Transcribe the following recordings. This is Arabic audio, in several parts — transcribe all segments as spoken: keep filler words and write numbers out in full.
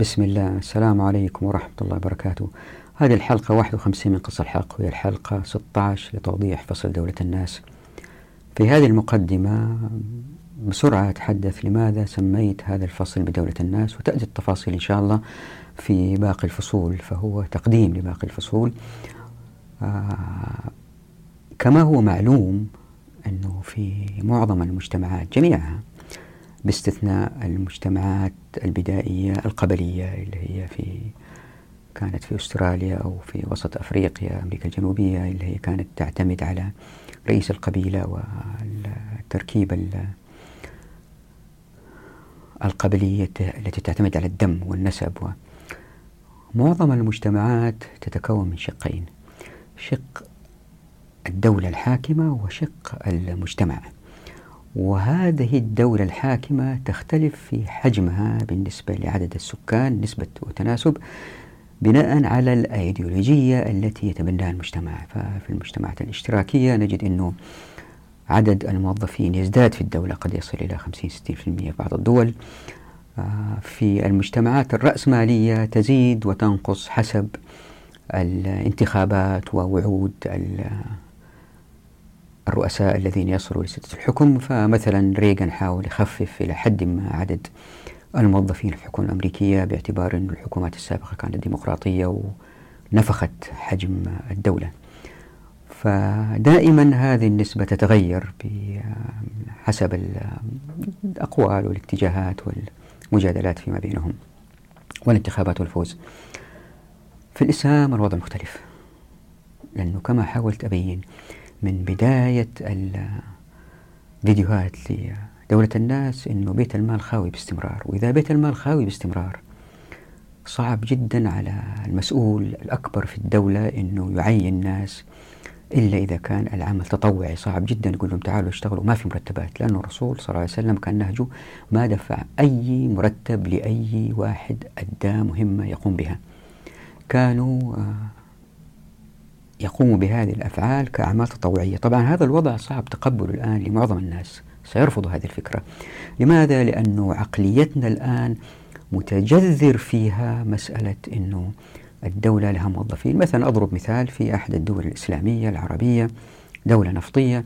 بسم الله. السلام عليكم ورحمة الله وبركاته. هذه الحلقة واحد وخمسين من قص الحق، وهي الحلقة ستة عشر لتوضيح فصل دولة الناس. في هذه المقدمة بسرعة أتحدث لماذا سميت هذا الفصل بدولة الناس، وتأتي التفاصيل إن شاء الله في باقي الفصول، فهو تقديم لباقي الفصول. آه كما هو معلوم أنه في معظم المجتمعات جميعها باستثناء المجتمعات البدائية القبلية اللي هي في كانت في أستراليا أو في وسط أفريقيا أمريكا الجنوبية، اللي هي كانت تعتمد على رئيس القبيلة والتركيبة القبلية التي تعتمد على الدم والنسب. ومعظم المجتمعات تتكون من شقين: شق الدولة الحاكمة وشق المجتمع. وهذه الدولة الحاكمة تختلف في حجمها بالنسبة لعدد السكان نسبة وتناسب بناء على الأيديولوجية التي يتبناها المجتمع. ففي المجتمعات الاشتراكية نجد أنه عدد الموظفين يزداد في الدولة، قد يصل إلى خمسين إلى ستين بالمئة في بعض الدول. في المجتمعات الرأسمالية تزيد وتنقص حسب الانتخابات ووعود الرؤساء الذين يصلوا لسلطة الحكم. فمثلا ريغان حاول يخفف إلى حد ما عدد الموظفين في الحكومة الأمريكية باعتبار أن الحكومات السابقة كانت ديمقراطية ونفخت حجم الدولة. فدائما هذه النسبة تتغير حسب الأقوال والاتجاهات والمجادلات فيما بينهم والانتخابات والفوز. في الإسلام الوضع مختلف، لأنه كما حاولت أبين من بداية الفيديوهات لدولة الناس أنه بيت المال خاوي باستمرار، وإذا بيت المال خاوي باستمرار صعب جدا على المسؤول الأكبر في الدولة أنه يعين ناس، إلا إذا كان العمل تطوعي. صعب جدا يقول لهم تعالوا اشتغلوا، ما في مرتبات، لأن الرسول صلى الله عليه وسلم كان نهجه ما دفع أي مرتب لأي واحد أدى مهمة يقوم بها. كانوا يقوموا بهذه الأفعال كأعمال تطوعية. طبعا هذا الوضع صعب تقبله الآن لمعظم الناس، سيرفض هذه الفكرة. لماذا؟ لأنه عقليتنا الآن متجذر فيها مسألة أنه الدولة لها موظفين. مثلا أضرب مثال، في أحد الدول الإسلامية العربية دولة نفطية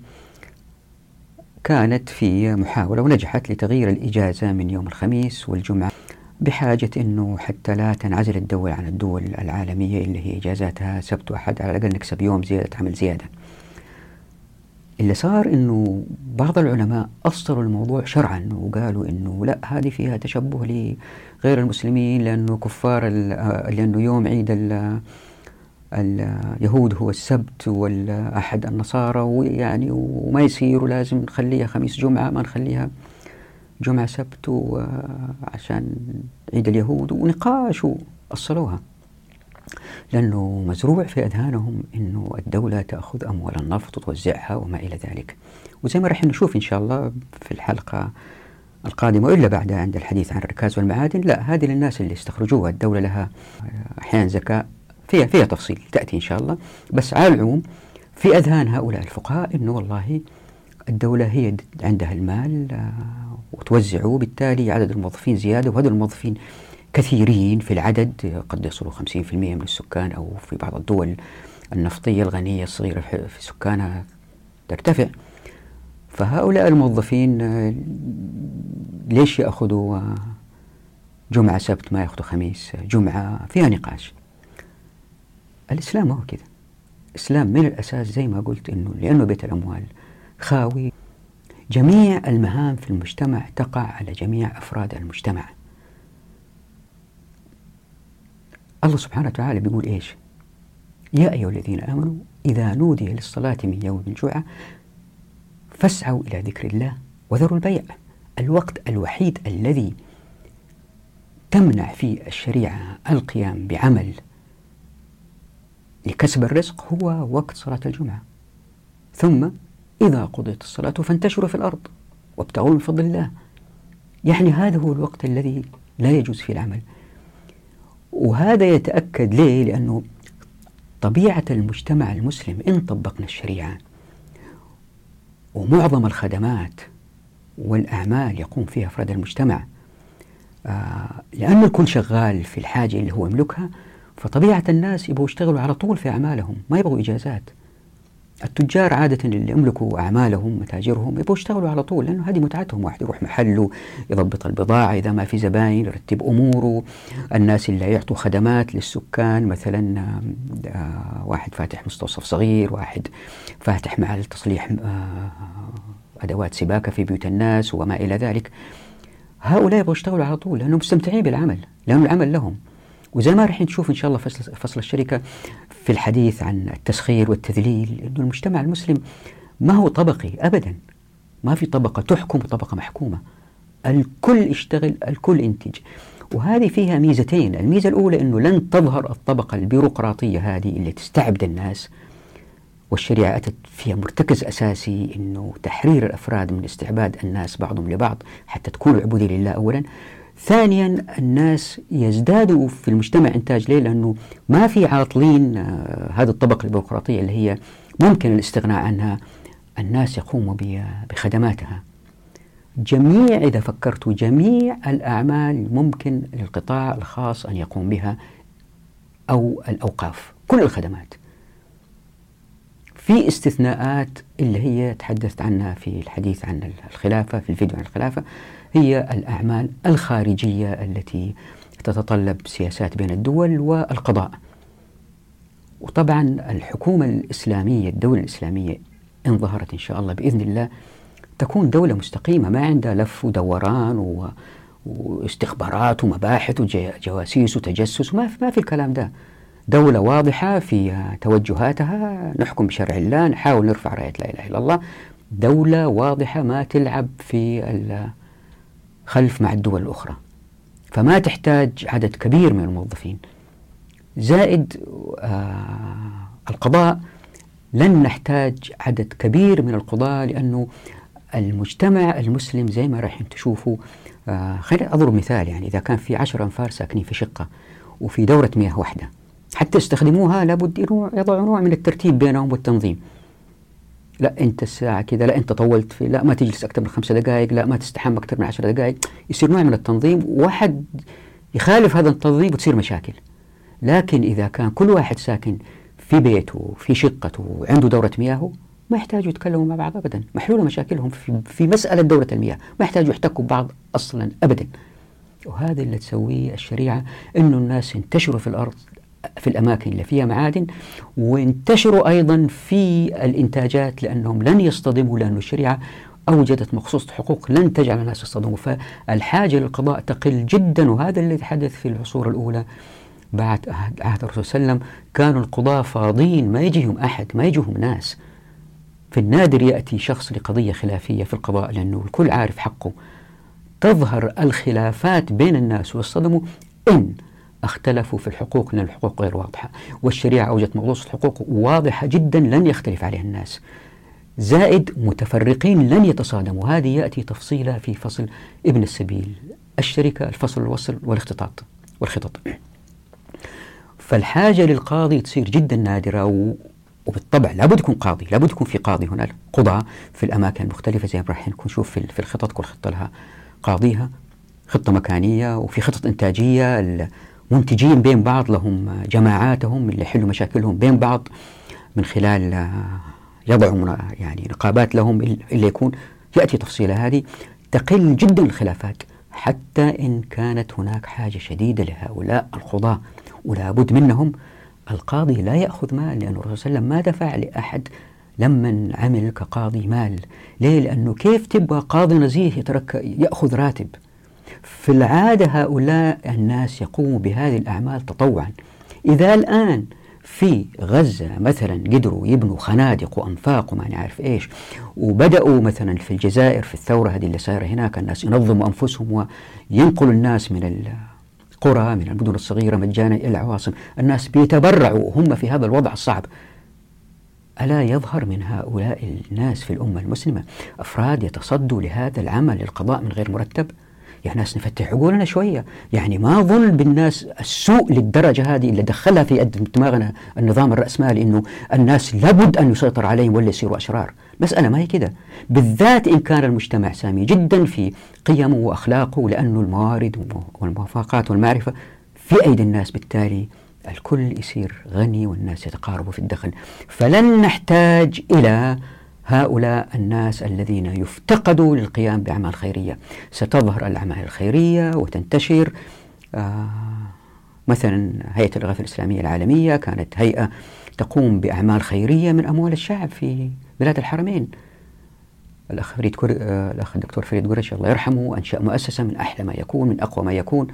كانت في محاولة ونجحت لتغيير الإجازة من يوم الخميس والجمعة، بحاجة أنه حتى لا تنعزل الدول عن الدول العالمية اللي هي إجازاتها سبت وأحد، على الأقل نكسب يوم زيادة عمل زيادة. اللي صار أنه بعض العلماء أصلوا الموضوع شرعا وقالوا أنه لا، هذه فيها تشبه لغير المسلمين، لأنه كفار لأنه يوم عيد اليهود هو السبت والأحد النصارى، ويعني وما يصير، ولازم نخليها خميس جمعة ما نخليها جمعة سبت عشان عيد اليهود. ونقاش وأصلوها لأنه مزروع في أذهانهم أنه الدولة تأخذ أموال النفط وتوزعها وما إلى ذلك. وزي ما رح نشوف إن شاء الله في الحلقة القادمة وإلا بعدها عند الحديث عن الركاز والمعادن، لا، هذه للناس اللي استخرجوها، الدولة لها أحيانا زكاة، فيها فيها تفصيل تأتي إن شاء الله. بس على العموم في أذهان هؤلاء الفقهاء أنه والله الدولة هي عندها المال وتوزعه، بالتالي عدد الموظفين زيادة، وهذول الموظفين كثيرين في العدد، قد يصلوا خمسين بالمئة من السكان، أو في بعض الدول النفطية الغنية الصغيرة في سكانها ترتفع. فهؤلاء الموظفين ليش يأخذوا جمعة سبت ما يأخذوا خميس جمعة؟ فيها نقاش. الإسلام هو كذا، الإسلام من الأساس زي ما قلت إنه لأنه بيت الأموال خاوي، جميع المهام في المجتمع تقع على جميع أفراد المجتمع. الله سبحانه وتعالى بيقول إيش؟ يا أيها الذين آمنوا إذا نودي للصلاة من يوم الجمعة فاسعوا إلى ذكر الله وذروا البيع. الوقت الوحيد الذي تمنع فيه الشريعة القيام بعمل لكسب الرزق هو وقت صلاة الجمعة. ثم إذا قضيت الصلاة فانتشروا في الأرض وابتغوا من فضل الله. يعني هذا هو الوقت الذي لا يجوز فيه العمل. وهذا يتأكد ليه؟ لأنه طبيعة المجتمع المسلم إن طبقنا الشريعة، ومعظم الخدمات والأعمال يقوم فيها أفراد المجتمع، لأن الكل شغال في الحاجة اللي هو يملكها، فطبيعة الناس يبغوا يشتغلوا على طول في أعمالهم، ما يبغوا إجازات. التجار عادة اللي يملكوا أعمالهم متاجرهم يبغوا يشتغلوا على طول، لأنه هذه متعتهم. واحد يروح محله يضبط البضاعة، إذا ما في زباين يرتب أموره. الناس اللي يعطوا خدمات للسكان، مثلا واحد فاتح مستوصف صغير، واحد فاتح مع التصليح أدوات سباكة في بيوت الناس وما إلى ذلك، هؤلاء يبغوا يشتغلوا على طول لأنهم مستمتعين بالعمل، لأن العمل لهم. وزي ما رح نشوف إن شاء الله فصل, فصل الشركة في الحديث عن التسخير والتذليل، إنه المجتمع المسلم ما هو طبقي أبدا، ما في طبقة تحكم وطبقة محكومة، الكل يشتغل، الكل ينتج. وهذه فيها ميزتين: الميزة الأولى إنه لن تظهر الطبقة البيروقراطية هذه اللي تستعبد الناس، والشريعة أتت فيها مرتكز أساسي إنه تحرير الأفراد من استعباد الناس بعضهم لبعض، حتى تكون العبودية لله أولا. ثانيا، الناس يزدادوا في المجتمع إنتاج، ليه؟ لأنه ما في عاطلين هذه الطبقة البيروقراطية اللي هي ممكن الاستغناء عنها، الناس يقوموا بخدماتها. جميع، إذا فكرتوا، جميع الأعمال ممكن للقطاع الخاص أن يقوم بها، أو الأوقاف، كل الخدمات، في استثناءات اللي هي تحدثت عنها في الحديث عن الخلافة، في الفيديو عن الخلافة، هي الأعمال الخارجية التي تتطلب سياسات بين الدول والقضاء. وطبعا الحكومة الإسلامية، الدولة الإسلامية إن ظهرت إن شاء الله بإذن الله، تكون دولة مستقيمة، ما عندها لف ودوران و... واستخبارات ومباحث وجواسيس وتجسس، ما في... ما في الكلام ده. دولة واضحة في توجهاتها، نحكم بشرع الله، نحاول نرفع راية لا إله إلا الله. دولة واضحة، ما تلعب في الخلف مع الدول الأخرى، فما تحتاج عدد كبير من الموظفين. زائد آه القضاء، لن نحتاج عدد كبير من القضاء، لأنه المجتمع المسلم زي ما راح تشوفوا، آه خلينا أضرب مثال، يعني إذا كان في عشر أنفار ساكنين في شقة وفي دورة مياه واحدة حتى يستخدموها، لابد يضعوا نوع من الترتيب بينهم والتنظيم. لا أنت الساعة كذا، لا أنت طولت في، لا ما تجلس أكثر من خمسة دقائق، لا ما تستحمى أكثر من عشر دقائق، يصير نوع من التنظيم. واحد يخالف هذا التنظيم وتصير مشاكل. لكن إذا كان كل واحد ساكن في بيته، في شقته، وعنده دورة مياهه، ما يحتاجوا يتكلموا مع بعض أبدا، محلولة مشاكلهم في مسألة دورة المياه، ما يحتاجوا يحتكوا ببعض أصلا أبدا. وهذا اللي تسويه الشريعة، إنه الناس ينتشروا في الأرض، في الأماكن اللي فيها معادن، وانتشروا أيضا في الإنتاجات، لأنهم لن يصطدموا، لأن الشريعة أوجدت مخصوص حقوق لن تجعل الناس يصطدموا، فالحاجة للقضاء تقل جدا. وهذا اللي حدث في العصور الأولى بعد عهد الرسول صلى الله عليه وسلم، كانوا القضاء فاضين، ما يجيهم أحد، ما يجيهم ناس، في النادر يأتي شخص لقضية خلافية في القضاء، لأنه الكل عارف حقه. تظهر الخلافات بين الناس ويصطدموا إن اختلفوا في الحقوق، لأن الحقوق غير واضحة، والشريعة أوجدت موضوع الحقوق واضحة جدا لن يختلف عليها الناس. زائد متفرقين لن يتصادموا، هذه يأتي تفصيلها في فصل ابن السبيل، الشركة، الفصل والوصل والاختطاط والخطط. فالحاجة للقاضي تصير جدا نادرة، و... وبالطبع لابد يكون قاضي، لابد يكون في قاضي. هنا قضاء في الأماكن المختلفة، زي ما راح نشوف في الخطط، كل خطة لها قاضيها، خطة مكانية، وفي خطط إنتاجية، ال... منتجين بين بعض لهم جماعاتهم اللي يحلوا مشاكلهم بين بعض من خلال يضعوا يعني نقابات لهم، اللي يكون يأتي تفصيلها. هذه تقل جدا الخلافات، حتى إن كانت هناك حاجة شديدة لهؤلاء القضاة ولا بد منهم. القاضي لا يأخذ مال، لأن الرسول صلى الله عليه وسلم ما دفع لأحد لمن عمل كقاضي مال. ليه؟ لأنه كيف تبقى قاضي نزيه يترك يأخذ راتب؟ في العادة هؤلاء الناس يقوموا بهذه الأعمال تطوعا. إذا الآن في غزة مثلا قدروا يبنوا خنادق وأنفاق وما نعرف إيش، وبدأوا مثلا في الجزائر في الثورة هذه اللي صايرة هناك، الناس ينظموا أنفسهم وينقلوا الناس من القرى، من المدن الصغيرة مجانا إلى العواصم، الناس بيتبرعوا هم في هذا الوضع الصعب. ألا يظهر من هؤلاء الناس في الأمة المسلمة أفراد يتصدوا لهذا العمل، القضاء من غير مرتب، يا ناس نفتح عقولنا شوية، يعني ما ظن بالناس السوء للدرجة هذه اللي دخلها في دماغنا النظام الرأسمالي إنه الناس لابد أن يسيطر عليهم ولا يصيروا أشرار. مسألة ما هي كده، بالذات إن كان المجتمع سامي جدا في قيمه وأخلاقه، لأنه الموارد والموافقات والمعرفة في أيدي الناس، بالتالي الكل يصير غني والناس يتقاربوا في الدخل. فلن نحتاج إلى هؤلاء الناس الذين يفتقدوا للقيام بأعمال خيرية. ستظهر الأعمال الخيرية وتنتشر. آه مثلا هيئة الإغاثة الإسلامية العالمية كانت هيئة تقوم بأعمال خيرية من أموال الشعب في بلاد الحرمين. الأخ فريد كور... الأخ الدكتور فريد قرش الله يرحمه أنشأ مؤسسة من أحلى ما يكون، من أقوى ما يكون.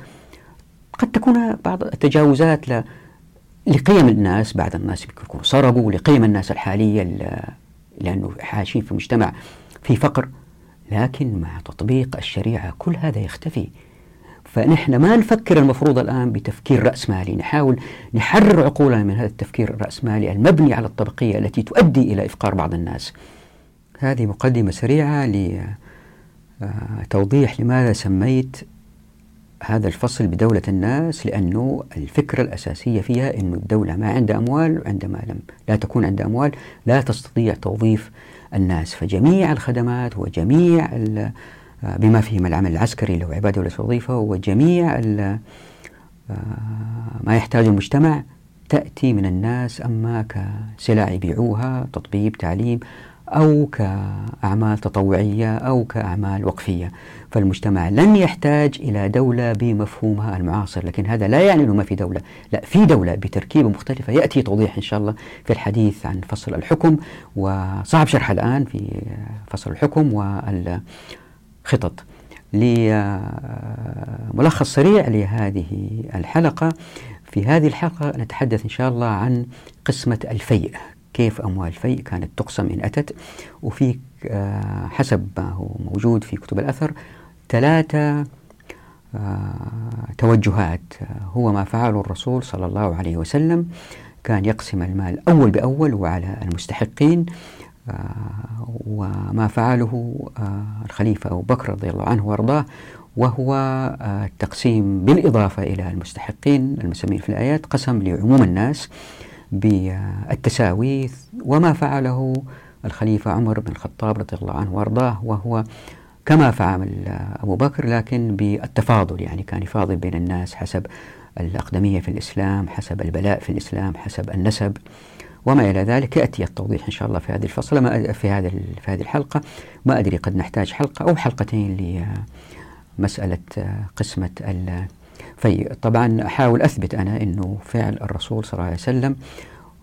قد تكون بعض التجاوزات ل... لقيم الناس، بعض الناس يكونوا سرقوا لقيم الناس الحالية ل... لأنه عايشين في مجتمع في فقر، لكن مع تطبيق الشريعة كل هذا يختفي. فنحن ما نفكر المفروض الآن بتفكير رأسمالي، نحاول نحرر عقولنا من هذا التفكير الرأسمالي المبني على الطبقية التي تؤدي إلى إفقار بعض الناس. هذه مقدمة سريعة لتوضيح لماذا سميت هذا الفصل بدولة الناس، لأنه الفكرة الأساسية فيها أن الدولة ما عندها أموال، وعندما لم لا تكون عندها أموال لا تستطيع توظيف الناس، فجميع الخدمات وجميع بما فيهم العمل العسكري اللي هو عبادة وليس وظيفة، وجميع ما يحتاج المجتمع تأتي من الناس، أما كسلع يبيعوها، تطبيب، تعليم، أو كأعمال تطوعية أو كأعمال وقفية. فالمجتمع لن يحتاج إلى دولة بمفهومها المعاصر، لكن هذا لا يعني أنه ما في دولة، لا، في دولة بتركيبة مختلفة يأتي توضيح إن شاء الله في الحديث عن فصل الحكم، وصعب شرح الآن في فصل الحكم والخطط. لملخص سريع لهذه الحلقة، في هذه الحلقة نتحدث إن شاء الله عن قسمة الفيء، كيف أموال الفيء كانت تقسم إن أتت، وفي حسب ما هو موجود في كتب الأثر ثلاثة توجهات. هو ما فعله الرسول صلى الله عليه وسلم، كان يقسم المال أول بأول وعلى المستحقين، وما فعله الخليفة أبو بكر رضي الله عنه وارضاه، وهو التقسيم بالإضافة إلى المستحقين المسمين في الآيات، قسم لعموم الناس بالتساوي. وما فعله الخليفة عمر بن الخطاب رضي الله عنه وارضاه، وهو كما فعل أبو بكر لكن بالتفاضل، يعني كان يفاضل بين الناس حسب الأقدمية في الإسلام، حسب البلاء في الإسلام، حسب النسب وما إلى ذلك. يأتي التوضيح إن شاء الله في هذه الفصل ما في هذا في هذه الحلقة. ما أدري، قد نحتاج حلقة أو حلقتين لمسألة قسمة ال طبعا أحاول أثبت أنا أنه فعل الرسول صلى الله عليه وسلم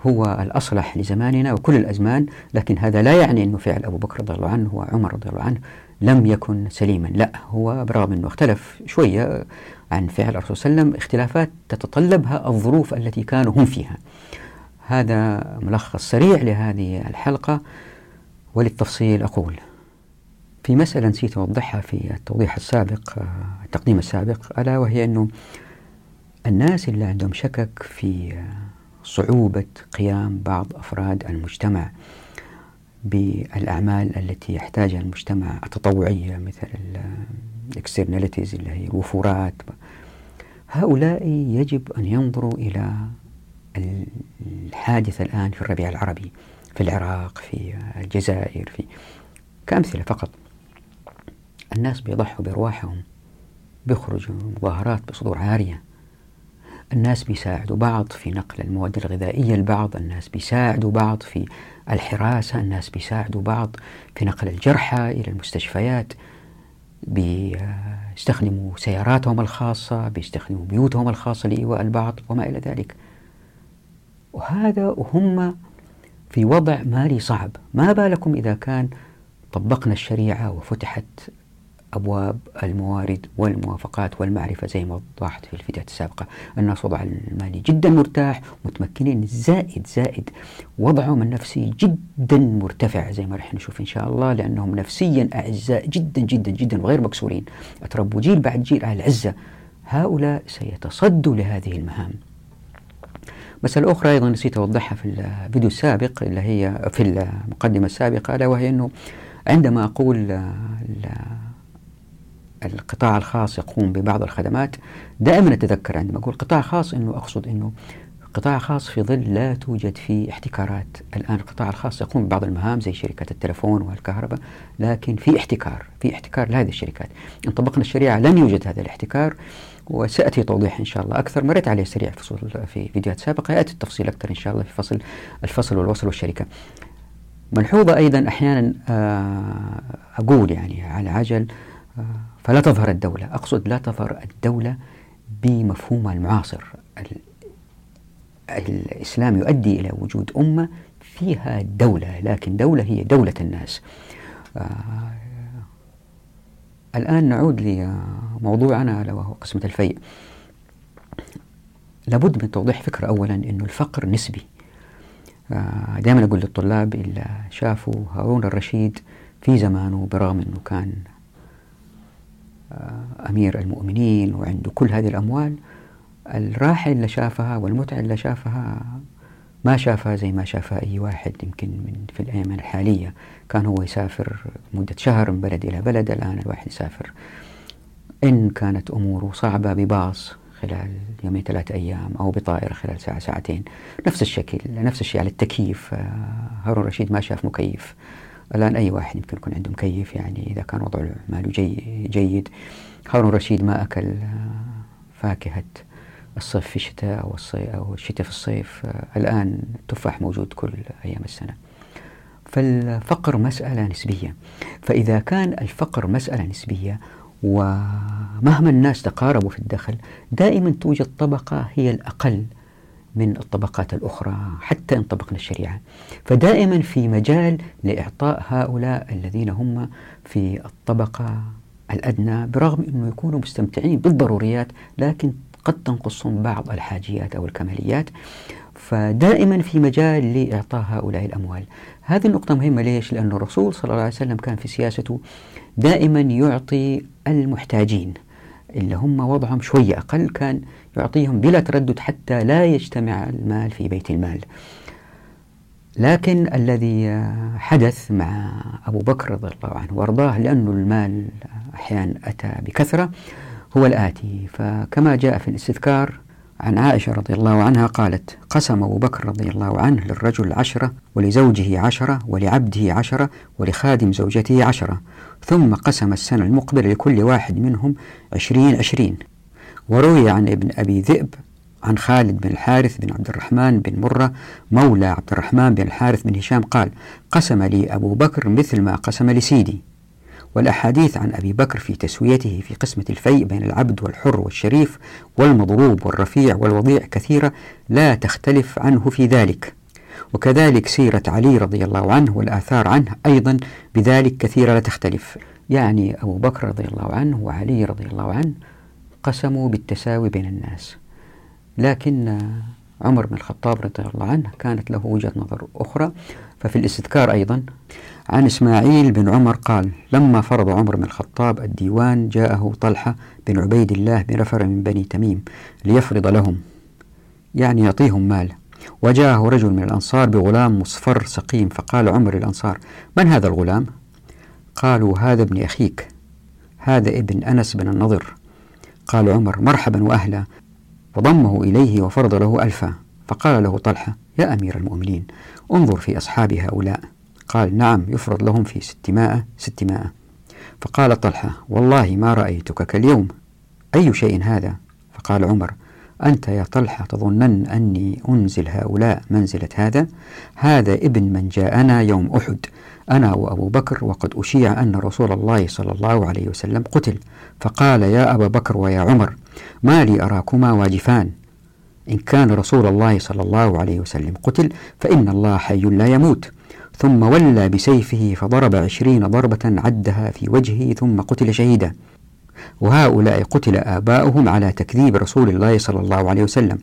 هو الأصلح لزماننا وكل الأزمان، لكن هذا لا يعني أنه فعل أبو بكر رضي الله عنه وعمر رضي الله عنه لم يكن سليما، لا، هو برغم أنه اختلف شوية عن فعل الرسول صلى الله عليه وسلم اختلافات تتطلبها الظروف التي كانوا هم فيها. هذا ملخص سريع لهذه الحلقة، وللتفصيل أقول في مسألة نسيت أوضحها في التوضيح السابق، التقديم السابق، ألا وهي أنه الناس اللي عندهم شكك في صعوبة قيام بعض أفراد المجتمع بالأعمال التي يحتاجها المجتمع التطوعية، مثل الاكسترناليتيز اللي هي الوفورات، هؤلاء يجب أن ينظروا إلى الحادث الآن في الربيع العربي، في العراق، في الجزائر، في كأمثلة فقط. الناس بيضحوا بأرواحهم، بيخرجوا مظاهرات بصدور عارية، الناس بيساعدوا بعض في نقل المواد الغذائية لبعض، الناس بيساعدوا بعض في الحراسة، الناس بيساعدوا بعض في نقل الجرحى إلى المستشفيات، بيستخدموا سياراتهم الخاصة، بيستخدموا بيوتهم الخاصة لإيواء البعض وما إلى ذلك. وهذا وهم في وضع مالي صعب، ما بالكم إذا كان طبقنا الشريعة وفتحت أبواب الموارد والموافقات والمعرفة زي ما وضحت في الفيديوهات السابقة. الناس وضع المالي جدا مرتاح، متمكنين، زائد زائد وضعهم النفسي جدا مرتفع زي ما رح نشوف إن شاء الله، لأنهم نفسيا أعزاء جدا جدا جدا وغير مكسورين، أتربوا جيل بعد جيل على العزة. هؤلاء سيتصدوا لهذه المهام. مسألة أخرى أيضا نسيت أوضحها في الفيديو السابق اللي هي في المقدمة السابقة، ألا وهي أنه عندما أقول القطاع الخاص يقوم ببعض الخدمات. دائما أتذكر عندما أقول قطاع خاص أنه أقصد أنه قطاع خاص في ظل لا توجد فيه احتكارات. الآن القطاع الخاص يقوم ببعض المهام زي شركات التلفون والكهرباء، لكن في احتكار في احتكار لهذه الشركات. إن طبقنا الشريعة لن يوجد هذا الاحتكار، وسأتي توضيح إن شاء الله أكثر. مريت عليه سريع في فيديوهات سابقة، يأتي التفصيل أكثر إن شاء الله في فصل الفصل والوصل والشركة. ملحوظة أيضا أحيانا أقول يعني على عجل فلا تظهر الدولة، أقصد لا تظهر الدولة بمفهومها المعاصر. الإسلام يؤدي إلى وجود أمة فيها دولة، لكن دولة هي دولة الناس. الآن نعود لموضوعنا ألا وهو قسمة الفيء. لابد من توضيح فكرة أولا، أنه الفقر نسبي. دائما أقول للطلاب إلا شافوا هارون الرشيد في زمانه، برغم أنه كان أمير المؤمنين وعنده كل هذه الأموال، الراحة اللي شافها والمتعة اللي شافها ما شافها زي ما شافها أي واحد يمكن من في الأيام الحالية. كان هو يسافر مدة شهر من بلد إلى بلد، الآن الواحد يسافر إن كانت أموره صعبة بباص خلال يومين ثلاثة أيام، أو بطائرة خلال ساعة ساعتين. نفس الشكل نفس الشيء على التكييف. هارون رشيد ما شاف مكيف، الآن أي واحد يمكن يكون عنده مكيف يعني إذا كان وضعه ماله جي جيد. هارون رشيد ما أكل فاكهة الصيف في الشتاء أو الصيف أو الشتاء في الصيف، الآن التفاح موجود كل أيام السنة. فالفقر مسألة نسبية، فإذا كان الفقر مسألة نسبية ومهما الناس تقاربوا في الدخل دائما توجد طبقة هي الأقل من الطبقات الأخرى حتى إن طبقنا الشريعة، فدائما في مجال لإعطاء هؤلاء الذين هم في الطبقة الأدنى، برغم أنه يكونوا مستمتعين بالضروريات لكن قد تنقصهم بعض الحاجيات أو الكماليات، فدائما في مجال لإعطاء هؤلاء الأموال. هذه النقطة مهمة. ليش؟ لأن الرسول صلى الله عليه وسلم كان في سياسته دائما يعطي المحتاجين اللي هم وضعهم شوية أقل، كان يعطيهم بلا تردد حتى لا يجتمع المال في بيت المال. لكن الذي حدث مع أبو بكر رضي الله عنه وارضاه، لأنه المال أحيانا أتى بكثرة، هو الآتي. فكما جاء في الاستذكار عن عائشة رضي الله عنها قالت: قسم أبو بكر رضي الله عنه للرجل عشرة، ولزوجه عشرة، ولعبده عشرة، ولخادم زوجته عشرة، ثم قسم السنة المقبلة لكل واحد منهم عشرين عشرين. وروي عن ابن أبي ذئب عن خالد بن الحارث بن عبد الرحمن بن مرة مولى عبد الرحمن بن الحارث بن هشام قال: قسم لي أبو بكر مثل ما قسم لسيدي. والأحاديث عن أبي بكر في تسويته في قسمة الفيء بين العبد والحر والشريف والمضروب والرفيع والوضيع كثيرة لا تختلف عنه في ذلك، وكذلك سيرة علي رضي الله عنه والآثار عنه أيضا بذلك كثيرة لا تختلف. يعني أبو بكر رضي الله عنه وعلي رضي الله عنه قسموا بالتساوي بين الناس، لكن عمر بن الخطاب رضي الله عنه كانت له وجهة نظر أخرى. ففي الاستذكار أيضا عن إسماعيل بن عمر قال: لما فرض عمر بن الخطاب الديوان جاءه طلحة بن عبيد الله بن رفر من بني تميم ليفرض لهم، يعني يعطيهم مال. وجاءه رجل من الأنصار بغلام مصفر سقيم، فقال عمر الأنصار: من هذا الغلام؟ قالوا: هذا ابن أخيك، هذا ابن أنس بن النضر. قال عمر: مرحبا وأهلا. فضمه إليه وفرض له ألفا. فقال له طلحة: يا أمير المؤمنين، انظر في أصحاب هؤلاء. قال: نعم، يفرض لهم في ستمائة ستمائة. فقال طلحة: والله ما رأيتك كاليوم، أي شيء هذا؟ فقال عمر: أنت يا طلحة تظنن أني أنزل هؤلاء منزلة هذا؟ هذا ابن من جاءنا يوم أحد، أنا وأبو بكر، وقد أشيع أن رسول الله صلى الله عليه وسلم قتل، فقال: يا أبا بكر ويا عمر، ما لي أراكما واجفان؟ إن كان رسول الله صلى الله عليه وسلم قتل فإن الله حي لا يموت. ثم ولى بسيفه فضرب عشرين ضربة عدها في وجهه ثم قتل شهيدا. وهؤلاء قتل آباؤهم على تكذيب رسول الله صلى الله عليه وسلم،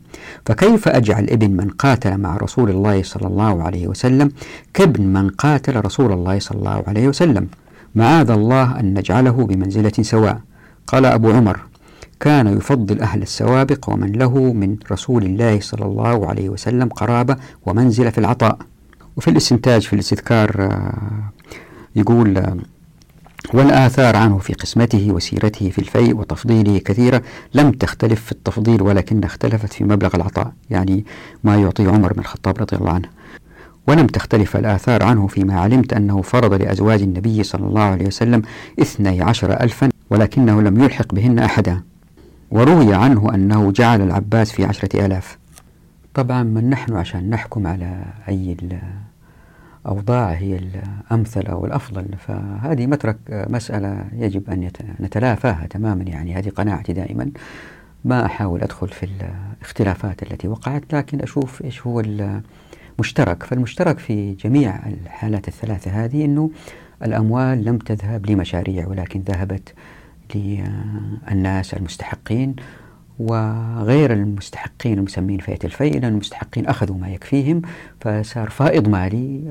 فكيف أجعل ابن من قاتل مع رسول الله صلى الله عليه وسلم كابن من قاتل رسول الله صلى الله عليه وسلم؟ معاذ الله أن نجعله بمنزلة سواء. قال أبو عمر: كان يفضل أهل السوابق ومن له من رسول الله صلى الله عليه وسلم قرابة ومنزلة في العطاء. وفي الاستنتاج في الاستذكار يقول: والآثار عنه في قسمته وسيرته في الفيء وتفضيله كثيرة، لم تختلف في التفضيل ولكن اختلفت في مبلغ العطاء، يعني ما يعطيه عمر بن الخطاب رضي الله عنه. ولم تختلف الآثار عنه فيما علمت أنه فرض لأزواج النبي صلى الله عليه وسلم اثني عشر ألفا ولكنه لم يلحق بهن أحدا، وروي عنه أنه جعل العباس في عشرة آلاف. طبعا من نحن عشان نحكم على أي الأوضاع هي الأمثل أو الأفضل، فهذه مترك مسألة يجب أن نتلافاها تماما، يعني هذه قناعتي دائما، ما أحاول أدخل في الاختلافات التي وقعت، لكن أشوف إيش هو المشترك. فالمشترك في جميع الحالات الثلاثة هذه أنه الأموال لم تذهب لمشاريع ولكن ذهبت للناس المستحقين وغير المستحقين المسمين فئة الفيء، لأن المستحقين أخذوا ما يكفيهم فصار فائض مالي،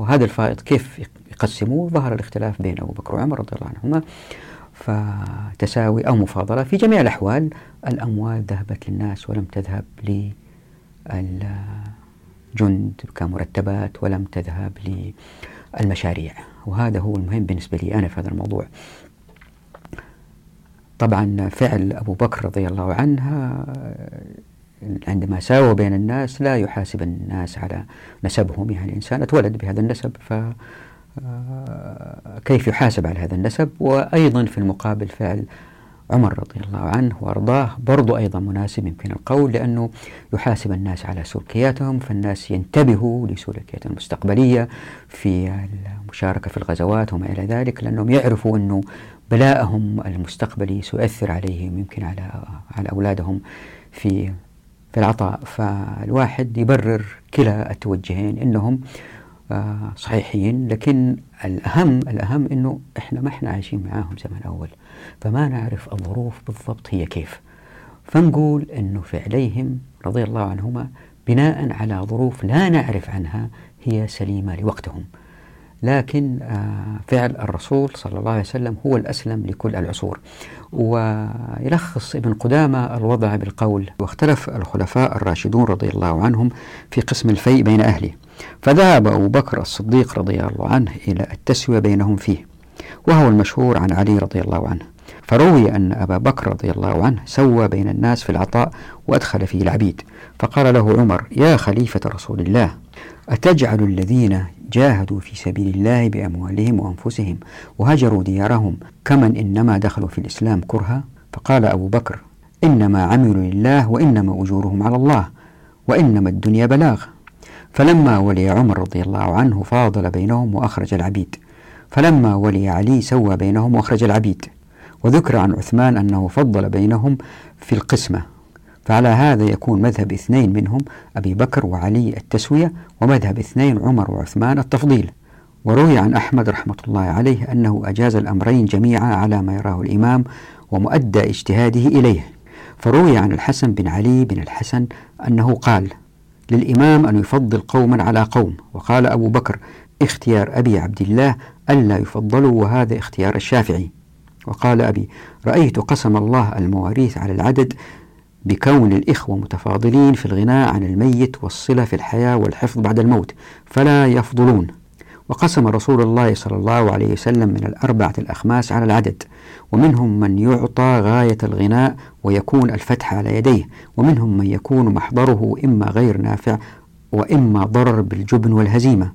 وهذا الفائض كيف يقسموه ظهر الاختلاف بين أبو بكر وعمر رضي الله عنهما، فتساوي أو مفاضلة. في جميع الأحوال الأموال ذهبت للناس ولم تذهب للجند كمرتبات ولم تذهب للمشاريع، وهذا هو المهم بالنسبة لي أنا في هذا الموضوع. طبعا فعل أبو بكر رضي الله عنها عندما ساوى بين الناس لا يحاسب الناس على نسبهم، يعني الإنسان اتولد بهذا النسب فكيف يحاسب على هذا النسب. وأيضا في المقابل فعل عمر رضي الله عنه وأرضاه برضو أيضا مناسب يمكن القول، لأنه يحاسب الناس على سلوكياتهم، فالناس ينتبهوا لسلوكيات المستقبلية في المشاركة في الغزوات وما إلى ذلك، لأنهم يعرفوا أنه بلاءهم المستقبلي سيؤثر عليهم يمكن على على أولادهم في في العطاء. فالواحد يبرر كلا التوجهين أنهم صحيحين، لكن الأهم الأهم أنه إحنا ما إحنا عايشين معاهم زمن أول، فما نعرف الظروف بالضبط هي كيف، فنقول أنه فعليهم رضي الله عنهما بناء على ظروف لا نعرف عنها هي سليمة لوقتهم. لكن فعل الرسول صلى الله عليه وسلم هو الأسلم لكل العصور. ويلخص ابن قدامة الوضع بالقول: واختلف الخلفاء الراشدون رضي الله عنهم في قسم الفيء بين أهله، فذهب أبو بكر الصديق رضي الله عنه إلى التسوية بينهم فيه، وهو المشهور عن علي رضي الله عنه، فروي أن أبا بكر رضي الله عنه سوى بين الناس في العطاء وأدخل فيه العبيد، فقال له عمر: يا خليفة رسول الله، أتجعل الذين جاهدوا في سبيل الله بأموالهم وأنفسهم وهجروا ديارهم كمن إنما دخلوا في الإسلام كرها؟ فقال أبو بكر: إنما عملوا لله وإنما أجورهم على الله وإنما الدنيا بلاغ. فلما ولي عمر رضي الله عنه فاضل بينهم وأخرج العبيد، فلما ولي علي سوى بينهم وأخرج العبيد، وذكر عن عثمان أنه فضل بينهم في القسمة. فعلى هذا يكون مذهب اثنين منهم أبي بكر وعلي التسوية، ومذهب اثنين عمر وعثمان التفضيل. وروي عن أحمد رحمة الله عليه أنه أجاز الأمرين جميعا على ما يراه الإمام ومؤدى اجتهاده إليه. فروي عن الحسن بن علي بن الحسن أنه قال للإمام أن يفضل قوما على قوم، وقال أبو بكر: اختيار أبي عبد الله ألا يفضلوا، وهذا اختيار الشافعي. وقال أبي: رأيت قسم الله المواريث على العدد بكون الإخوة متفاضلين في الغناء عن الميت والصلة في الحياة والحفظ بعد الموت فلا يفضلون. وقسم رسول الله صلى الله عليه وسلم من الأربعة الأخماس على العدد، ومنهم من يعطى غاية الغناء ويكون الفتح على يديه، ومنهم من يكون محضره إما غير نافع وإما ضرر بالجبن والهزيمة،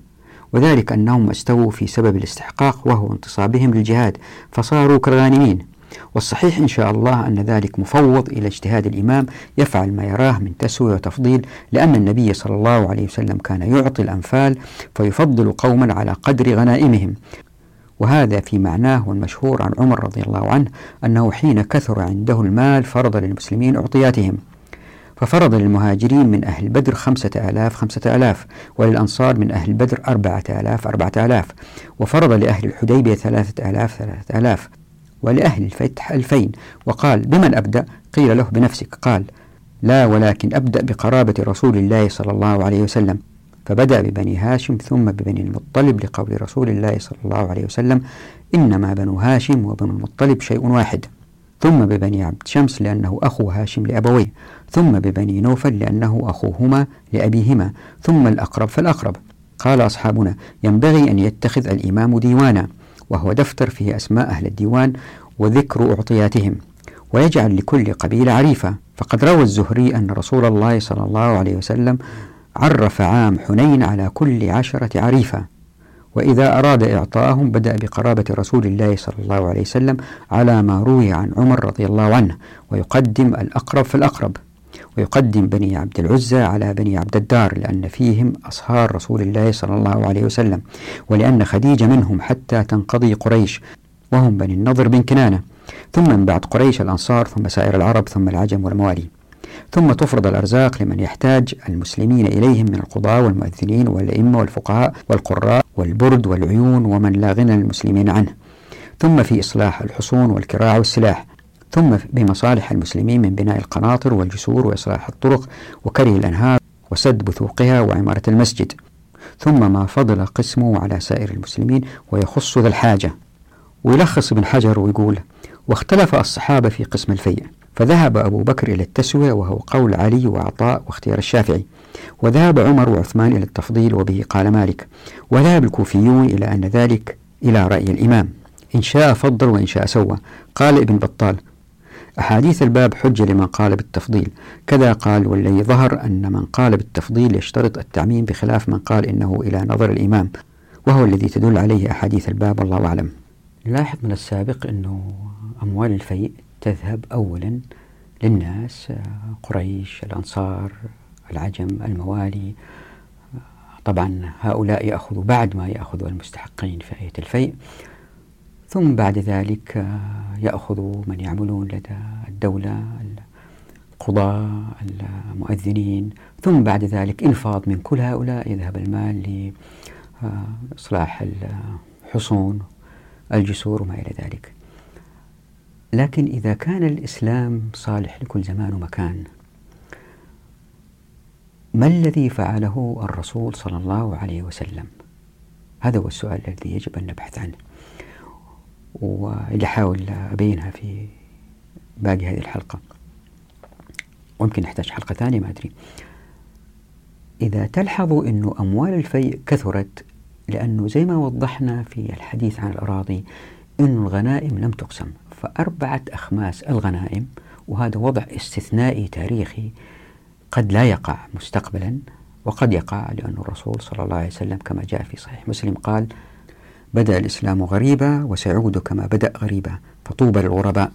وذلك أنهم استووا في سبب الاستحقاق وهو انتصابهم للجهاد فصاروا كالغانمين. والصحيح إن شاء الله أن ذلك مفوض إلى اجتهاد الإمام يفعل ما يراه من تسوية وتفضيل، لأن النبي صلى الله عليه وسلم كان يعطي الأنفال فيفضل قوما على قدر غنائمهم. وهذا في معناه والمشهور عن عمر رضي الله عنه أنه حين كثر عنده المال فرض للمسلمين أعطياتهم، ففرض للمهاجرين من أهل بدر خمسة آلاف خمسة آلاف، وللأنصار من أهل بدر أربعة آلاف أربعة آلاف، وفرض لأهل الحديبية ثلاثة آلاف ثلاثة آلاف، ولأهل الفتح ألفين. وقال: بمن أبدأ؟ قيل له: بنفسك. قال: لا، ولكن أبدأ بقرابة رسول الله صلى الله عليه وسلم. فبدأ ببني هاشم ثم ببني المطلب، لقول رسول الله صلى الله عليه وسلم: إنما بنو هاشم وبنو المطلب شيء واحد. ثم ببني عبد شمس لأنه أخو هاشم لأبويه، ثم ببني نوفل لأنه أخوهما لأبيهما، ثم الأقرب فالأقرب. قال أصحابنا: ينبغي أن يتخذ الإمام ديوانا، وهو دفتر فيه أسماء أهل الديوان وذكر أعطياتهم، ويجعل لكل قبيلة عريفة. فقد روى الزهري أن رسول الله صلى الله عليه وسلم عرف عام حنين على كل عشرة عريفة، وإذا أراد إعطاءهم بدأ بقرابة رسول الله صلى الله عليه وسلم على ما روي عن عمر رضي الله عنه، ويقدم الأقرب فالأقرب، ويقدم بني عبد العزة على بني عبد الدار لأن فيهم أصهار رسول الله صلى الله عليه وسلم، ولأن خديجة منهم حتى تنقضي قريش، وهم بني النضر بن كنانة، ثم من بعد قريش الأنصار، ثم سائر العرب، ثم العجم والموالي. ثم تفرض الأرزاق لمن يحتاج المسلمين إليهم من القضاة والمؤذنين والأئمة والفقهاء والقراء والبرد والعيون ومن لا غنى المسلمين عنه، ثم في إصلاح الحصون والكراع والسلاح، ثم بمصالح المسلمين من بناء القناطر والجسور وإصلاح الطرق وكره الأنهار وسد بثوقها وعمارة المسجد، ثم ما فضل قسمه على سائر المسلمين ويخص ذا الحاجة. ويلخص ابن حجر ويقول: واختلف الصحابة في قسم الفيء، فذهب أبو بكر إلى التسوية وهو قول علي وعطاء واختيار الشافعي، وذهب عمر وعثمان إلى التفضيل وبه قال مالك، وذهب الكوفيون إلى أن ذلك إلى رأي الإمام، إن شاء فضل وإن شاء سوى. قال ابن بطال: أحاديث الباب حجة لمن قال بالتفضيل، كذا قال، والذي ظهر أن من قال بالتفضيل يشترط التعميم بخلاف من قال إنه إلى نظر الإمام، وهو الذي تدل عليه أحاديث الباب، والله أعلم. لاحظ من السابق أنه أموال الفيء تذهب أولا للناس، قريش، الأنصار، العجم، الموالي. طبعا هؤلاء يأخذوا بعد ما يأخذوا المستحقين في آية الفيء، ثم بعد ذلك يأخذوا من يعملون لدى الدولة، القضاة، المؤذنين، ثم بعد ذلك انفاض من كل هؤلاء يذهب المال لإصلاح الحصون، الجسور وما إلى ذلك. لكن إذا كان الإسلام صالح لكل زمان ومكان، ما الذي فعله الرسول صلى الله عليه وسلم؟ هذا هو السؤال الذي يجب أن نبحث عنه، واللي أحاول أبينها في باقي هذه الحلقة، ويمكن نحتاج حلقة ثانية ما أدري. إذا تلحظوا أنه أموال الفيء كثرت لأنه زي ما وضحنا في الحديث عن الأراضي أن الغنائم لم تقسم، فأربعة أخماس الغنائم، وهذا وضع استثنائي تاريخي قد لا يقع مستقبلا وقد يقع، لأن الرسول صلى الله عليه وسلم كما جاء في صحيح مسلم قال: بدأ الإسلام غريبا وسيعود كما بدأ غريبا فطوبى للغرباء.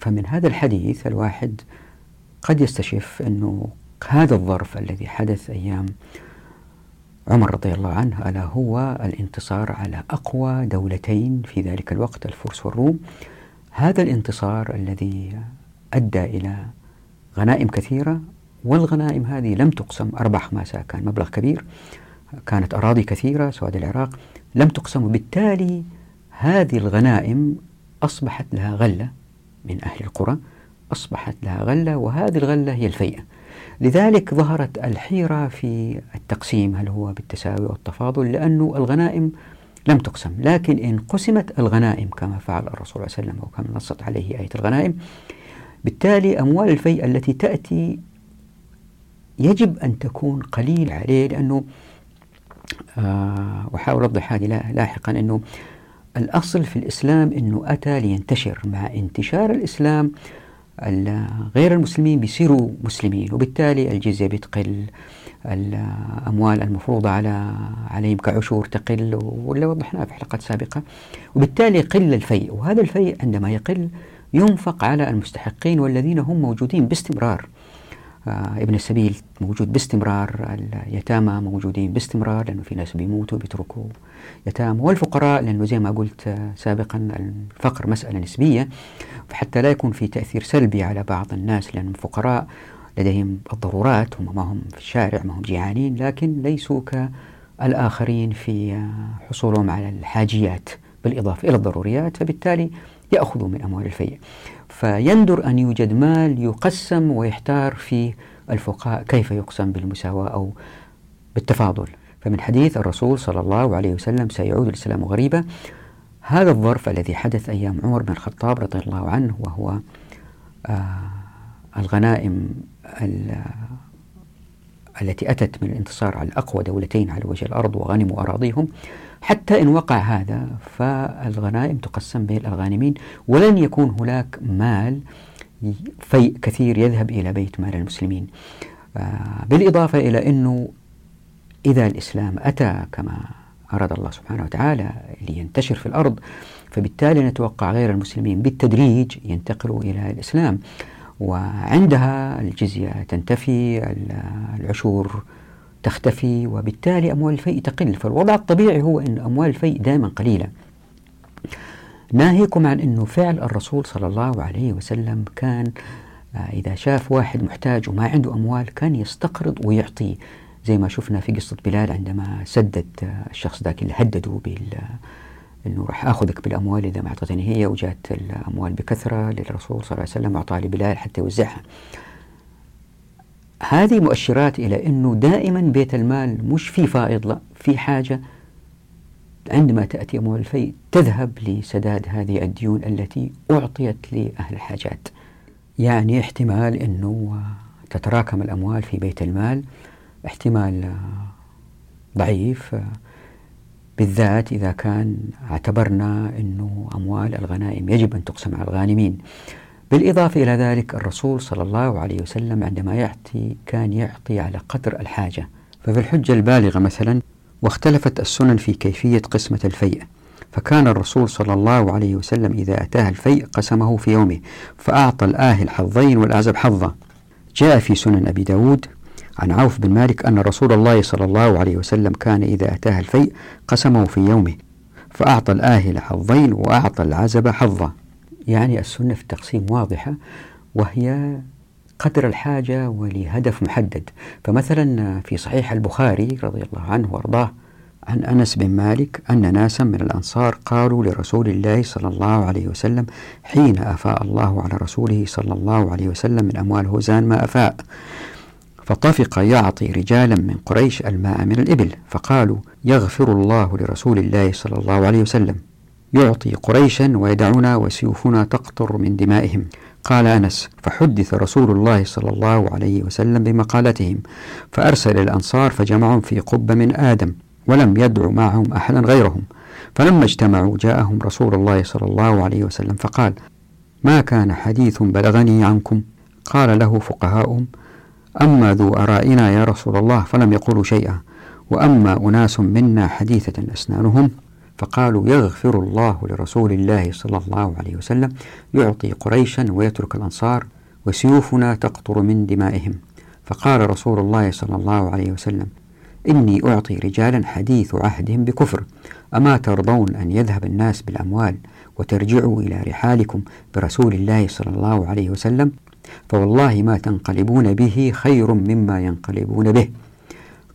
فمن هذا الحديث الواحد قد يستشف أنه هذا الظرف الذي حدث أيام عمر رضي الله عنه ألا هو الانتصار على أقوى دولتين في ذلك الوقت، الفرس والروم. هذا الانتصار الذي أدى إلى غنائم كثيرة، والغنائم هذه لم تقسم، أربع خماسة كان مبلغ كبير، كانت أراضي كثيرة سواء العراق لم تقسم، وبالتالي هذه الغنائم أصبحت لها غلة من أهل القرى، أصبحت لها غلة، وهذه الغلة هي الفيء. لذلك ظهرت الحيرة في التقسيم، هل هو بالتساوي والتفاضل، لأنه الغنائم لم تقسم. لكن إن قسمت الغنائم كما فعل الرسول صلى الله عليه وسلم وكما نصت عليه آية الغنائم، بالتالي أموال الفيء التي تأتي يجب أن تكون قليل عليه، لأنه آه وحاول أوضح هذه لاحقا، أنه الأصل في الإسلام أنه أتى لينتشر، مع انتشار الإسلام غير المسلمين بيصيروا مسلمين، وبالتالي الجزية بتقل، الأموال المفروضة على عليهم كعشور تقل، واللي وضحناها في حلقات سابقة، وبالتالي قل الفيء. وهذا الفيء عندما يقل ينفق على المستحقين والذين هم موجودين باستمرار، ابن السبيل موجود باستمرار، اليتامى موجودين باستمرار لأنه في ناس بيموتوا بيتركوا يتامى، والفقراء لأنه زي ما قلت سابقا الفقر مسألة نسبية، فحتى لا يكون في تأثير سلبي على بعض الناس، لأن الفقراء لديهم الضرورات، هم ما هم في الشارع، ما هم جيعانين، لكن ليسوا كالآخرين في حصولهم على الحاجيات بالإضافة إلى الضروريات، فبالتالي يأخذوا من أموال الفيء. فيندر أن يوجد مال يقسم ويحتار فيه الفقهاء كيف يقسم، بالمساواة أو بالتفاضل. فمن حديث الرسول صلى الله عليه وسلم سيعود الإسلام غريبا، هذا الظرف الذي حدث أيام عمر بن الخطاب رضي الله عنه، وهو آه الغنائم التي أتت من الانتصار على أقوى دولتين على وجه الأرض وغنموا أراضيهم، حتى إن وقع هذا فالغنائم تقسم بين الغانمين، ولن يكون هناك مال فيء كثير يذهب إلى بيت مال المسلمين. بالإضافة إلى أنه إذا الإسلام أتى كما أراد الله سبحانه وتعالى لينتشر في الأرض، فبالتالي نتوقع غير المسلمين بالتدريج ينتقلوا إلى الإسلام، وعندها الجزية تنتفي، العشور تختفي، وبالتالي أموال الفيء تقل. فالوضع الطبيعي هو أن أموال الفيء دائما قليلة. ناهيكم عن أنه فعل الرسول صلى الله عليه وسلم كان إذا شاف واحد محتاج وما عنده أموال كان يستقرض ويعطيه، زي ما شفنا في قصة بلال عندما سدد الشخص ذاك اللي هدده بال أنه راح أخذك بالأموال إذا ما أعطتني هي، وجات الأموال بكثرة للرسول صلى الله عليه وسلم وأعطاها لبلال حتى يوزعها. هذه مؤشرات إلى أنه دائما بيت المال مش في فائض، لا في حاجة. عندما تأتي أموال الفيء تذهب لسداد هذه الديون التي أعطيت لأهل الحاجات. يعني احتمال أنه تتراكم الأموال في بيت المال، احتمال ضعيف، بالذات إذا كان اعتبرنا أنه أموال الغنائم يجب أن تقسم على الغانمين. بالإضافة إلى ذلك الرسول صلى الله عليه وسلم عندما يعطي كان يعطي على قدر الحاجة. ففي الحجة البالغة مثلا واختلفت السنن في كيفية قسمة الفيء، فكان الرسول صلى الله عليه وسلم إذا أتاه الفيء قسمه في يومه، فأعطى الآهل حظين والأعزب حظة. جاء في سنن أبي داود عن عوف بن مالك أن رسول الله صلى الله عليه وسلم كان إذا أتاه الفيء قسمه في يومه، فأعطى الآهل حظين وأعطى العزب حظة. يعني السنة في التقسيم واضحة، وهي قدر الحاجة ولهدف محدد. فمثلا في صحيح البخاري رضي الله عنه وارضاه عن أنس بن مالك أن ناسا من الأنصار قالوا لرسول الله صلى الله عليه وسلم حين أفاء الله على رسوله صلى الله عليه وسلم من أموال هوزان ما أفاء، فطفق يعطي رجالا من قريش الماء من الإبل، فقالوا يغفر الله لرسول الله صلى الله عليه وسلم، يعطي قريشا ويدعنا وسيوفنا تقطر من دمائهم. قال أنس فحدث رسول الله صلى الله عليه وسلم بمقالتهم، فأرسل الأنصار فجمعهم في قبة من آدم، ولم يدعوا معهم أحدا غيرهم. فلما اجتمعوا جاءهم رسول الله صلى الله عليه وسلم فقال ما كان حديث بلغني عنكم. قال له فقهاؤهم أما ذو أرائنا يا رسول الله فلم يقولوا شيئا، وأما أناس منا حديثة أسنانهم فقالوا يغفر الله لرسول الله صلى الله عليه وسلم، يعطي قريشا ويترك الأنصار، وسيوفنا تقطر من دمائهم. فقال رسول الله صلى الله عليه وسلم إني أعطي رجالا حديث عهدهم بكفر، أما ترضون أن يذهب الناس بالأموال وترجعوا إلى رحالكم برسول الله صلى الله عليه وسلم؟ فوالله ما تنقلبون به خير مما ينقلبون به.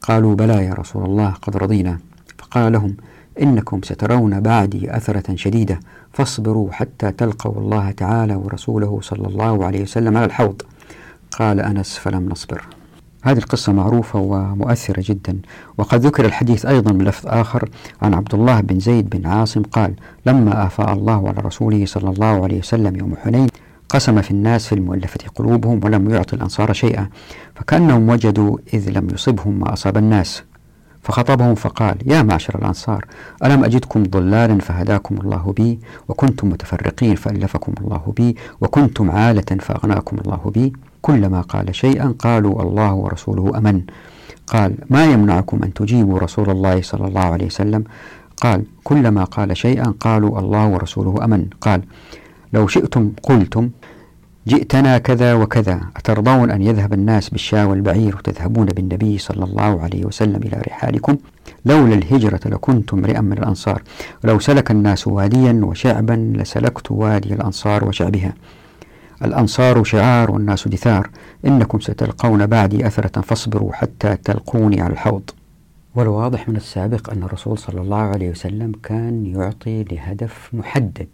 قالوا بلى يا رسول الله قد رضينا. فقال لهم إنكم سترون بعدي أثرة شديدة، فاصبروا حتى تلقوا الله تعالى ورسوله صلى الله عليه وسلم على الحوض. قال أنس فلم نصبر. هذه القصة معروفة ومؤثرة جدا، وقد ذكر الحديث أيضا بلفظ آخر عن عبد الله بن زيد بن عاصم قال لما آفاء الله على رسوله صلى الله عليه وسلم يوم حنين قسم في الناس في المؤلفة قلوبهم ولم يعطي الأنصار شيئا، فكأنهم وجدوا إذ لم يصبهم ما أصاب الناس، فخطبهم فقال يا معشر الأنصار ألم أجدكم ضلالا فهداكم الله بي، وكنتم متفرقين فألفكم الله بي، وكنتم عالة فأغناكم الله بي، كلما قال شيئا قالوا الله ورسوله أمن. قال ما يمنعكم أن تجيبوا رسول الله صلى الله عليه وسلم؟ قال كلما قال شيئا قالوا الله ورسوله أمن. قال لو شئتم قلتم جئتنا كذا وكذا، أترضون أن يذهب الناس بالشاة والبعير وتذهبون بالنبي صلى الله عليه وسلم إلى رحالكم؟ لولا الهجرة لكنتم امرئا من الأنصار، ولو سلك الناس واديا وشعبا لسلكت وادي الأنصار وشعبها، الأنصار شعار والناس دثار، إنكم ستلقون بعدي أثرة فاصبروا حتى تلقوني على الحوض. والواضح من السابق أن الرسول صلى الله عليه وسلم كان يعطي لهدف محدد،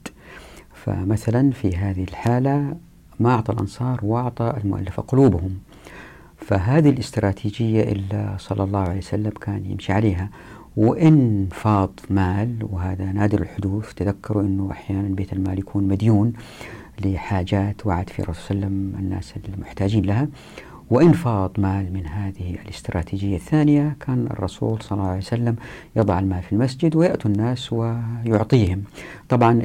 فمثلا في هذه الحالة ما أعطى الأنصار وأعطى المؤلف قلوبهم، فهذه الاستراتيجية اللي صلى الله عليه وسلم كان يمشي عليها. وإن فاض مال، وهذا نادر الحدوث، تذكروا أنه أحيانا بيت المال يكون مديون لحاجات وعد في رسول الله الناس المحتاجين لها، وإنفاض مال من هذه الاستراتيجية الثانية كان الرسول صلى الله عليه وسلم يضع المال في المسجد ويأتوا الناس ويعطيهم. طبعا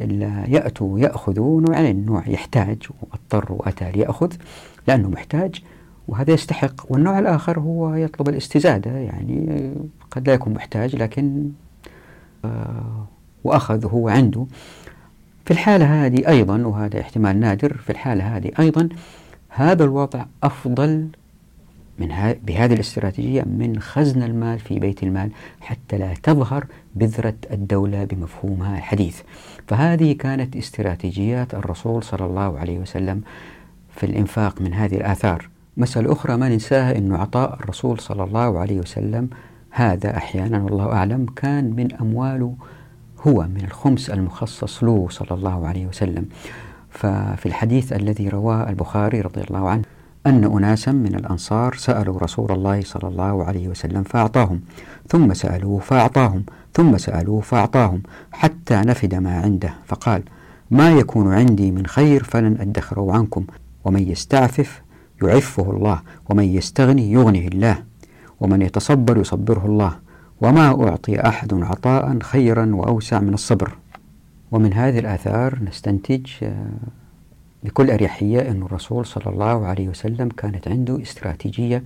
يأتوا يأخذوا نوعين، نوع يحتاج واضطر وأتى ليأخذ لأنه محتاج وهذا يستحق، والنوع الآخر هو يطلب الاستزادة، يعني قد لا يكون محتاج لكن آه وأخذ هو عنده. في الحالة هذه أيضا، وهذا احتمال نادر، في الحالة هذه أيضا هذا الوضع أفضل من ه... بهذه الاستراتيجية من خزن المال في بيت المال حتى لا تظهر بذرة الدولة بمفهومها الحديث. فهذه كانت استراتيجيات الرسول صلى الله عليه وسلم في الإنفاق من هذه الآثار. مسألة أخرى ما ننساها، أن عطاء الرسول صلى الله عليه وسلم هذا أحيانا والله أعلم كان من أمواله هو، من الخمس المخصص له صلى الله عليه وسلم. ففي الحديث الذي رواه البخاري رضي الله عنه أن أناسا من الأنصار سألوا رسول الله صلى الله عليه وسلم فأعطاهم، ثم سألوه فأعطاهم، ثم سألوه فأعطاهم، حتى نفد ما عنده، فقال: ما يكون عندي من خير فلن أدخره عنكم، ومن يستعفف يعفه الله، ومن يستغني يغنه الله، ومن يتصبر يصبره الله، وما أعطي أحد عطاء خيرا وأوسع من الصبر. ومن هذه الآثار نستنتج بكل أريحية أن الرسول صلى الله عليه وسلم كانت عنده استراتيجية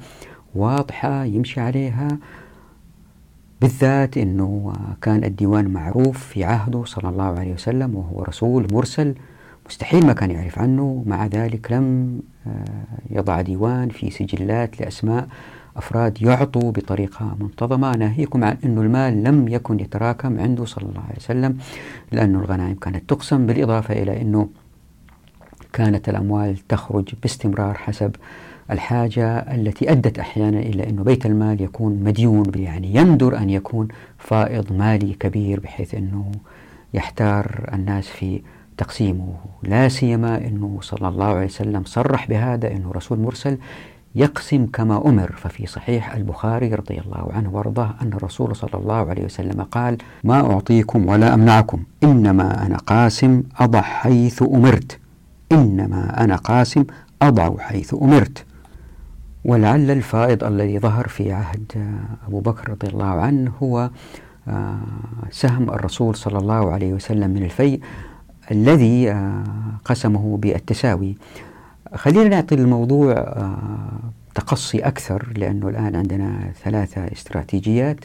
واضحة يمشي عليها، بالذات أنه كان الديوان معروف في عهده صلى الله عليه وسلم، وهو رسول مرسل مستحيل ما كان يعرف عنه، مع ذلك لم يضع ديوان في سجلات لأسماء أفراد يعطوا بطريقة منتظمة. ناهيكم عن أن المال لم يكن يتراكم عنده صلى الله عليه وسلم، لأن الغنائم كانت تقسم، بالإضافة إلى أنه كانت الأموال تخرج باستمرار حسب الحاجة، التي أدت أحيانا إلى أن بيت المال يكون مديون، يعني يندر أن يكون فائض مالي كبير بحيث أنه يحتار الناس في تقسيمه. لا سيما أنه صلى الله عليه وسلم صرح بهذا أنه رسول مرسل يقسم كما أمر. ففي صحيح البخاري رضي الله عنه وارضاه أن الرسول صلى الله عليه وسلم قال: ما أعطيكم ولا أمنعكم، إنما أنا قاسم أضع حيث أمرت، إنما أنا قاسم أضع حيث أمرت. ولعل الفائض الذي ظهر في عهد أبو بكر رضي الله عنه هو سهم الرسول صلى الله عليه وسلم من الفيء الذي قسمه بالتساوي. خلينا نعطي الموضوع تقصي أكثر، لأنه الآن عندنا ثلاثة استراتيجيات،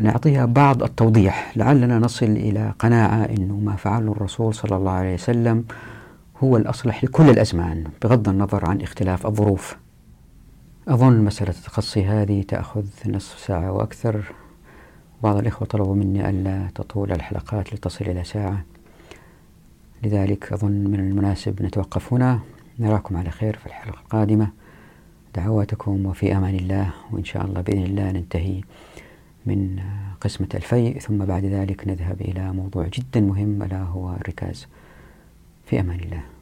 نعطيها بعض التوضيح لعلنا نصل إلى قناعة أنه ما فعله الرسول صلى الله عليه وسلم هو الأصلح لكل الأزمان بغض النظر عن اختلاف الظروف. أظن مسألة التقصي هذه تأخذ نصف ساعة وأكثر، بعض الإخوة طلبوا مني ألا تطول الحلقات لتصل إلى ساعة، لذلك أظن من المناسب نتوقف هنا. نراكم على خير في الحلقة القادمة، دعواتكم وفي أمان الله، وإن شاء الله بإذن الله ننتهي من قسمة الفيء ثم بعد ذلك نذهب إلى موضوع جدا مهم ألا هو الركاز. في أمان الله.